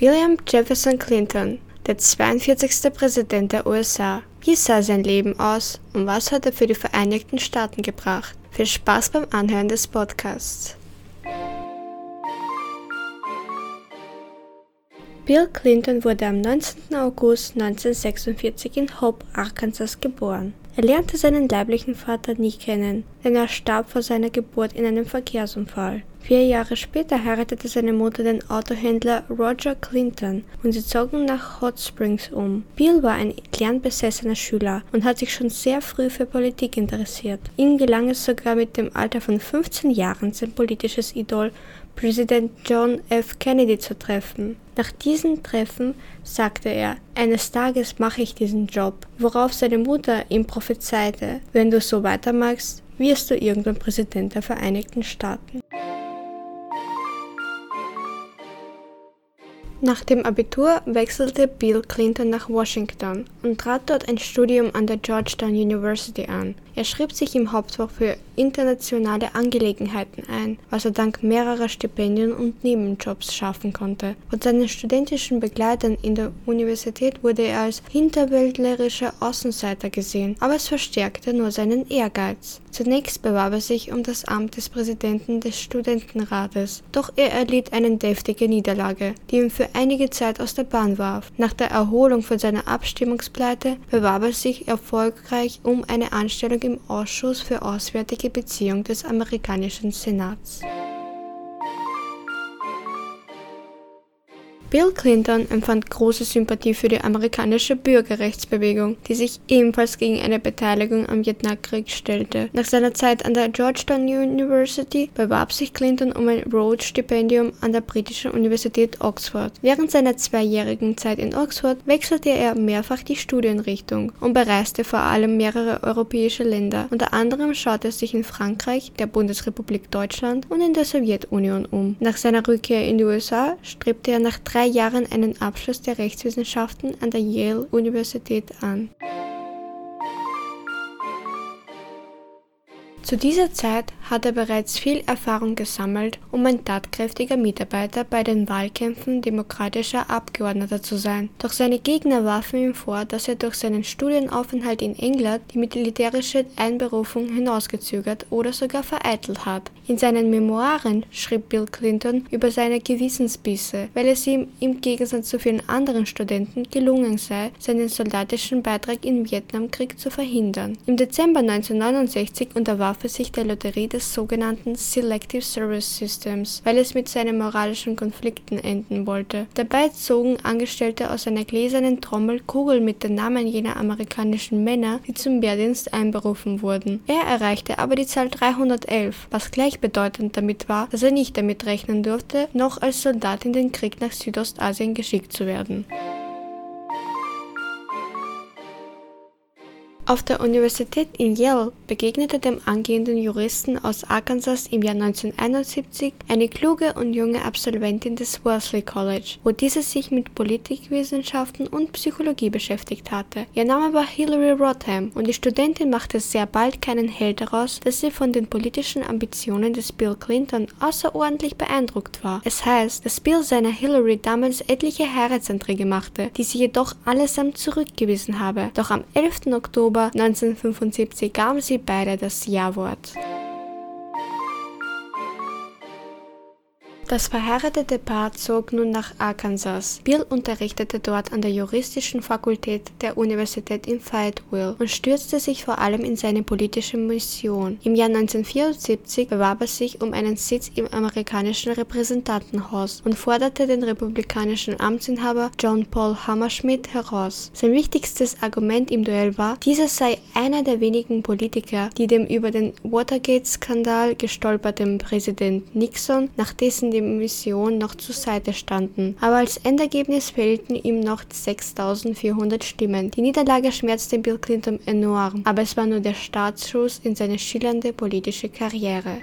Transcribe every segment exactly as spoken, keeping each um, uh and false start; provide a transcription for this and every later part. William Jefferson Clinton, der zweiundvierzigste Präsident der U S A. Wie sah sein Leben aus und was hat er für die Vereinigten Staaten gebracht? Viel Spaß beim Anhören des Podcasts. Bill Clinton wurde am neunzehnten August neunzehnhundertsechsundvierzig in Hope, Arkansas, geboren. Er lernte seinen leiblichen Vater nie kennen, denn er starb vor seiner Geburt in einem Verkehrsunfall. Vier Jahre später heiratete seine Mutter den Autohändler Roger Clinton und sie zogen nach Hot Springs um. Bill war ein lernbesessener Schüler und hat sich schon sehr früh für Politik interessiert. Ihm gelang es sogar mit dem Alter von fünfzehn Jahren, sein politisches Idol Präsident John F. Kennedy zu treffen. Nach diesem Treffen sagte er, eines Tages mache ich diesen Job, worauf seine Mutter ihm prophezeite, wenn du so weitermachst, wirst du irgendwann Präsident der Vereinigten Staaten. Nach dem Abitur wechselte Bill Clinton nach Washington und trat dort ein Studium an der Georgetown University an. Er schrieb sich im Hauptfach für internationale Angelegenheiten ein, was er dank mehrerer Stipendien und Nebenjobs schaffen konnte. Von seinen studentischen Begleitern in der Universität wurde er als hinterwäldlerischer Außenseiter gesehen, aber es verstärkte nur seinen Ehrgeiz. Zunächst bewarb er sich um das Amt des Präsidenten des Studentenrates, doch er erlitt eine deftige Niederlage, die ihm für einige Zeit aus der Bahn warf. Nach der Erholung von seiner Abstimmungspleite bewarb er sich erfolgreich um eine Anstellung im Ausschuss für Auswärtige Beziehungen des amerikanischen Senats. Bill Clinton empfand große Sympathie für die amerikanische Bürgerrechtsbewegung, die sich ebenfalls gegen eine Beteiligung am Vietnamkrieg stellte. Nach seiner Zeit an der Georgetown University bewarb sich Clinton um ein Rhodes-Stipendium an der britischen Universität Oxford. Während seiner zweijährigen Zeit in Oxford wechselte er mehrfach die Studienrichtung und bereiste vor allem mehrere europäische Länder. Unter anderem schaute er sich in Frankreich, der Bundesrepublik Deutschland und in der Sowjetunion um. Nach seiner Rückkehr in die U S A strebte er nach drei Jahren einen Abschluss der Rechtswissenschaften an der Yale Universität an. Zu dieser Zeit hat er bereits viel Erfahrung gesammelt, um ein tatkräftiger Mitarbeiter bei den Wahlkämpfen demokratischer Abgeordneter zu sein. Doch seine Gegner warfen ihm vor, dass er durch seinen Studienaufenthalt in England die militärische Einberufung hinausgezögert oder sogar vereitelt hat. In seinen Memoiren schrieb Bill Clinton über seine Gewissensbisse, weil es ihm im Gegensatz zu vielen anderen Studenten gelungen sei, seinen soldatischen Beitrag im Vietnamkrieg zu verhindern. Im Dezember neunzehnhundertneunundsechzig unterwarf er sich der Lotterie des sogenannten Selective Service Systems, weil es mit seinen moralischen Konflikten enden wollte. Dabei zogen Angestellte aus einer gläsernen Trommel Kugeln mit den Namen jener amerikanischen Männer, die zum Wehrdienst einberufen wurden. Er erreichte aber die Zahl dreihundertelf, was gleichbedeutend damit war, dass er nicht damit rechnen durfte, noch als Soldat in den Krieg nach Südostasien geschickt zu werden. Auf der Universität in Yale begegnete dem angehenden Juristen aus Arkansas im Jahr neunzehnhunderteinundsiebzig eine kluge und junge Absolventin des Wellesley College, wo diese sich mit Politikwissenschaften und Psychologie beschäftigt hatte. Ihr Name war Hillary Rodham und die Studentin machte sehr bald keinen Hehl daraus, dass sie von den politischen Ambitionen des Bill Clinton außerordentlich beeindruckt war. Es heißt, dass Bill seiner Hillary damals etliche Heiratsanträge machte, die sie jedoch allesamt zurückgewiesen habe. Doch am elften Oktober neunzehnhundertfünfundsiebzig gaben sie beide das Ja-Wort. Das verheiratete Paar zog nun nach Arkansas. Bill unterrichtete dort an der juristischen Fakultät der Universität in Fayetteville und stürzte sich vor allem in seine politische Mission. Im Jahr neunzehnhundertvierundsiebzig bewarb er sich um einen Sitz im amerikanischen Repräsentantenhaus und forderte den republikanischen Amtsinhaber John Paul Hammerschmidt heraus. Sein wichtigstes Argument im Duell war, dieser sei einer der wenigen Politiker, die dem über den Watergate-Skandal gestolperten Präsident Nixon nach dessen die Mission noch zur Seite standen, aber als Endergebnis fehlten ihm noch sechstausendvierhundert Stimmen. Die Niederlage schmerzte Bill Clinton enorm, aber es war nur der Startschuss in seine schillernde politische Karriere.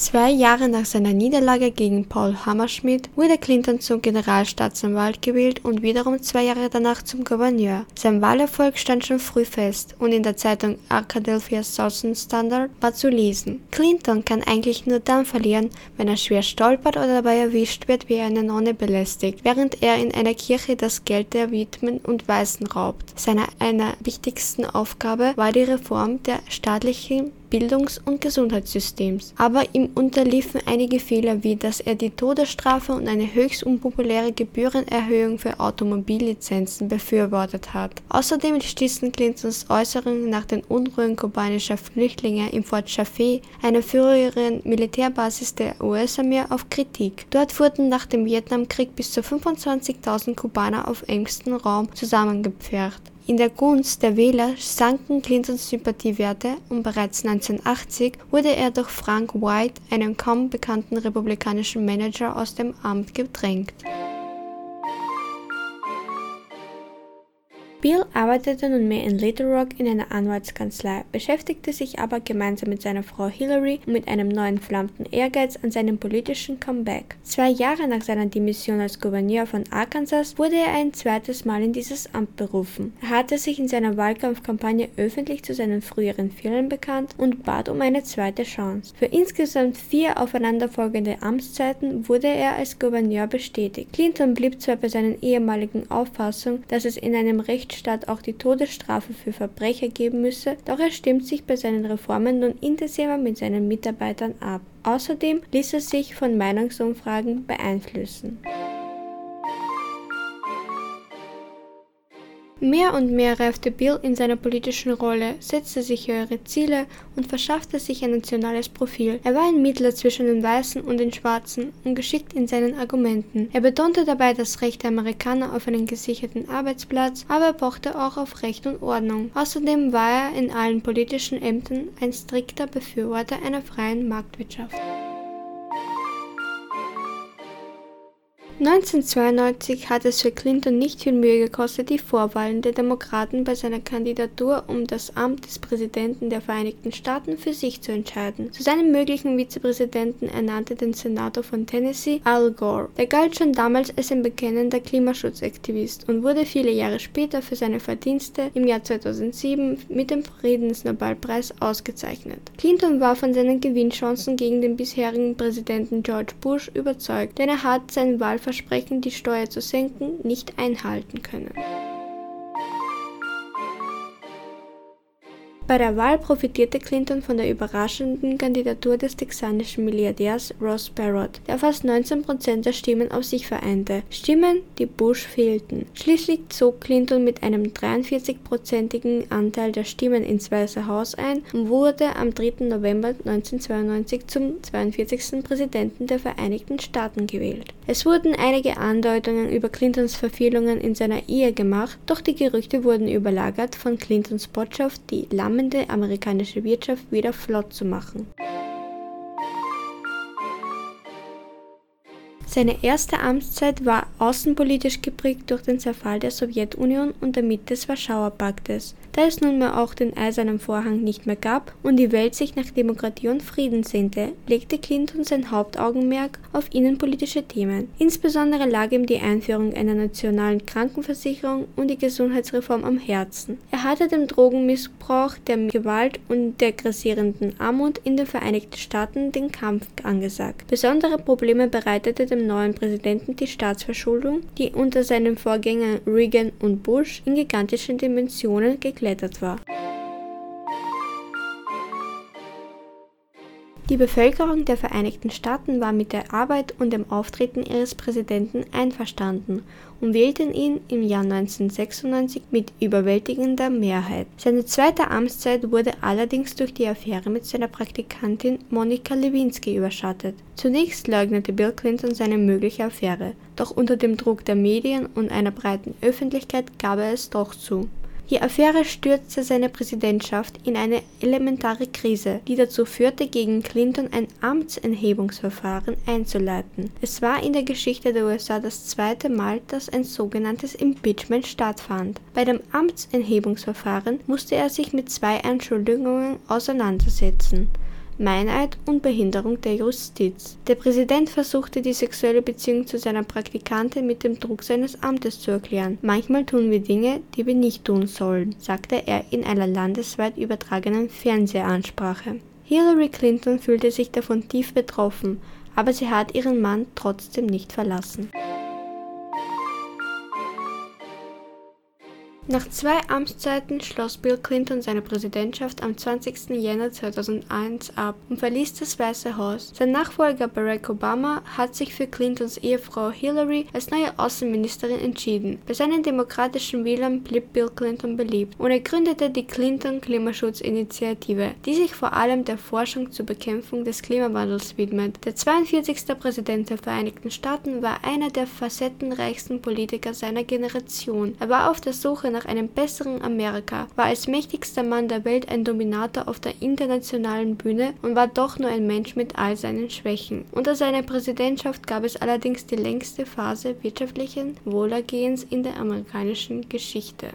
Zwei Jahre nach seiner Niederlage gegen Paul Hammerschmidt wurde Clinton zum Generalstaatsanwalt gewählt und wiederum zwei Jahre danach zum Gouverneur. Sein Wahlerfolg stand schon früh fest und in der Zeitung Arkadelphia Southern Standard war zu lesen: Clinton kann eigentlich nur dann verlieren, wenn er schwer stolpert oder dabei erwischt wird, wie er eine Nonne belästigt, während er in einer Kirche das Geld der Witwen und Waisen raubt. Seine einer wichtigsten Aufgabe war die Reform der staatlichen Bildungs- und Gesundheitssystems. Aber ihm unterliefen einige Fehler, wie dass er die Todesstrafe und eine höchst unpopuläre Gebührenerhöhung für Automobillizenzen befürwortet hat. Außerdem stießen Clintons Äußerungen nach den Unruhen kubanischer Flüchtlinge im Fort Chaffee, einer früheren Militärbasis der U S-Armee, auf Kritik. Dort wurden nach dem Vietnamkrieg bis zu fünfundzwanzigtausend Kubaner auf engstem Raum zusammengepfercht. In der Gunst der Wähler sanken Clintons Sympathiewerte und bereits neunzehnhundertachtzig wurde er durch Frank White, einen kaum bekannten republikanischen Manager, aus dem Amt gedrängt. Bill arbeitete nunmehr in Little Rock in einer Anwaltskanzlei, beschäftigte sich aber gemeinsam mit seiner Frau Hillary und mit einem neuen flammenden Ehrgeiz an seinem politischen Comeback. Zwei Jahre nach seiner Demission als Gouverneur von Arkansas wurde er ein zweites Mal in dieses Amt berufen. Er hatte sich in seiner Wahlkampfkampagne öffentlich zu seinen früheren Fehlern bekannt und bat um eine zweite Chance. Für insgesamt vier aufeinanderfolgende Amtszeiten wurde er als Gouverneur bestätigt. Clinton blieb zwar bei seinen ehemaligen Auffassungen, dass es in einem Recht statt auch die Todesstrafe für Verbrecher geben müsse, doch er stimmt sich bei seinen Reformen nun intensiver mit seinen Mitarbeitern ab. Außerdem ließ er sich von Meinungsumfragen beeinflussen. Mehr und mehr reifte Bill in seiner politischen Rolle, setzte sich höhere Ziele und verschaffte sich ein nationales Profil. Er war ein Mittler zwischen den Weißen und den Schwarzen und geschickt in seinen Argumenten. Er betonte dabei das Recht der Amerikaner auf einen gesicherten Arbeitsplatz, aber er pochte auch auf Recht und Ordnung. Außerdem war er in allen politischen Ämtern ein strikter Befürworter einer freien Marktwirtschaft. neunzehnhundertzweiundneunzig hat es für Clinton nicht viel Mühe gekostet, die Vorwahlen der Demokraten bei seiner Kandidatur um das Amt des Präsidenten der Vereinigten Staaten für sich zu entscheiden. Zu seinem möglichen Vizepräsidenten ernannte den Senator von Tennessee Al Gore. Der galt schon damals als ein bekennender Klimaschutzaktivist und wurde viele Jahre später für seine Verdienste im Jahr zweitausendsieben mit dem Friedensnobelpreis ausgezeichnet. Clinton war von seinen Gewinnchancen gegen den bisherigen Präsidenten George Bush überzeugt, denn er hat seinen Wahlverfahren Versprechen, die Steuer zu senken, nicht einhalten können. Bei der Wahl profitierte Clinton von der überraschenden Kandidatur des texanischen Milliardärs Ross Perot, der fast neunzehn Prozent der Stimmen auf sich vereinte. Stimmen, die Bush fehlten. Schließlich zog Clinton mit einem dreiundvierzig-prozentigen Anteil der Stimmen ins Weiße Haus ein und wurde am dritten November neunzehnhundertzweiundneunzig zum zweiundvierzigsten Präsidenten der Vereinigten Staaten gewählt. Es wurden einige Andeutungen über Clintons Verfehlungen in seiner Ehe gemacht, doch die Gerüchte wurden überlagert von Clintons Botschaft, die Lamm amerikanische Wirtschaft wieder flott zu machen. Seine erste Amtszeit war außenpolitisch geprägt durch den Zerfall der Sowjetunion und damit des Warschauer Paktes, da es nunmehr auch den Eisernen Vorhang nicht mehr gab und die Welt sich nach Demokratie und Frieden sehnte, legte Clinton sein Hauptaugenmerk auf innenpolitische Themen. Insbesondere lag ihm die Einführung einer nationalen Krankenversicherung und die Gesundheitsreform am Herzen. Er hatte dem Drogenmissbrauch, der Gewalt und der grassierenden Armut in den Vereinigten Staaten den Kampf angesagt. Besondere Probleme bereitete dem neuen Präsidenten die Staatsverschuldung, die unter seinen Vorgängern Reagan und Bush in gigantischen Dimensionen geklettert war. Die Bevölkerung der Vereinigten Staaten war mit der Arbeit und dem Auftreten ihres Präsidenten einverstanden und wählten ihn im Jahr neunzehnhundertsechsundneunzig mit überwältigender Mehrheit. Seine zweite Amtszeit wurde allerdings durch die Affäre mit seiner Praktikantin Monica Lewinsky überschattet. Zunächst leugnete Bill Clinton seine mögliche Affäre, doch unter dem Druck der Medien und einer breiten Öffentlichkeit gab er es doch zu. Die Affäre stürzte seine Präsidentschaft in eine elementare Krise, die dazu führte, gegen Clinton ein Amtsenthebungsverfahren einzuleiten. Es war in der Geschichte der U S A das zweite Mal, dass ein sogenanntes Impeachment stattfand. Bei dem Amtsenthebungsverfahren musste er sich mit zwei Anschuldigungen auseinandersetzen. Meineid und Behinderung der Justiz. Der Präsident versuchte, die sexuelle Beziehung zu seiner Praktikantin mit dem Druck seines Amtes zu erklären. Manchmal tun wir Dinge, die wir nicht tun sollen, sagte er in einer landesweit übertragenen Fernsehansprache. Hillary Clinton fühlte sich davon tief betroffen, aber sie hat ihren Mann trotzdem nicht verlassen. Nach zwei Amtszeiten schloss Bill Clinton seine Präsidentschaft am zwanzigsten Jänner zweitausendeins ab und verließ das Weiße Haus. Sein Nachfolger Barack Obama hat sich für Clintons Ehefrau Hillary als neue Außenministerin entschieden. Bei seinen demokratischen Wählern blieb Bill Clinton beliebt und er gründete die Clinton Klimaschutzinitiative, die sich vor allem der Forschung zur Bekämpfung des Klimawandels widmet. Der zweiundvierzigste Präsident der Vereinigten Staaten war einer der facettenreichsten Politiker seiner Generation. Er war auf der Suche nach nach einem besseren Amerika, war als mächtigster Mann der Welt ein Dominator auf der internationalen Bühne und war doch nur ein Mensch mit all seinen Schwächen. Unter seiner Präsidentschaft gab es allerdings die längste Phase wirtschaftlichen Wohlergehens in der amerikanischen Geschichte.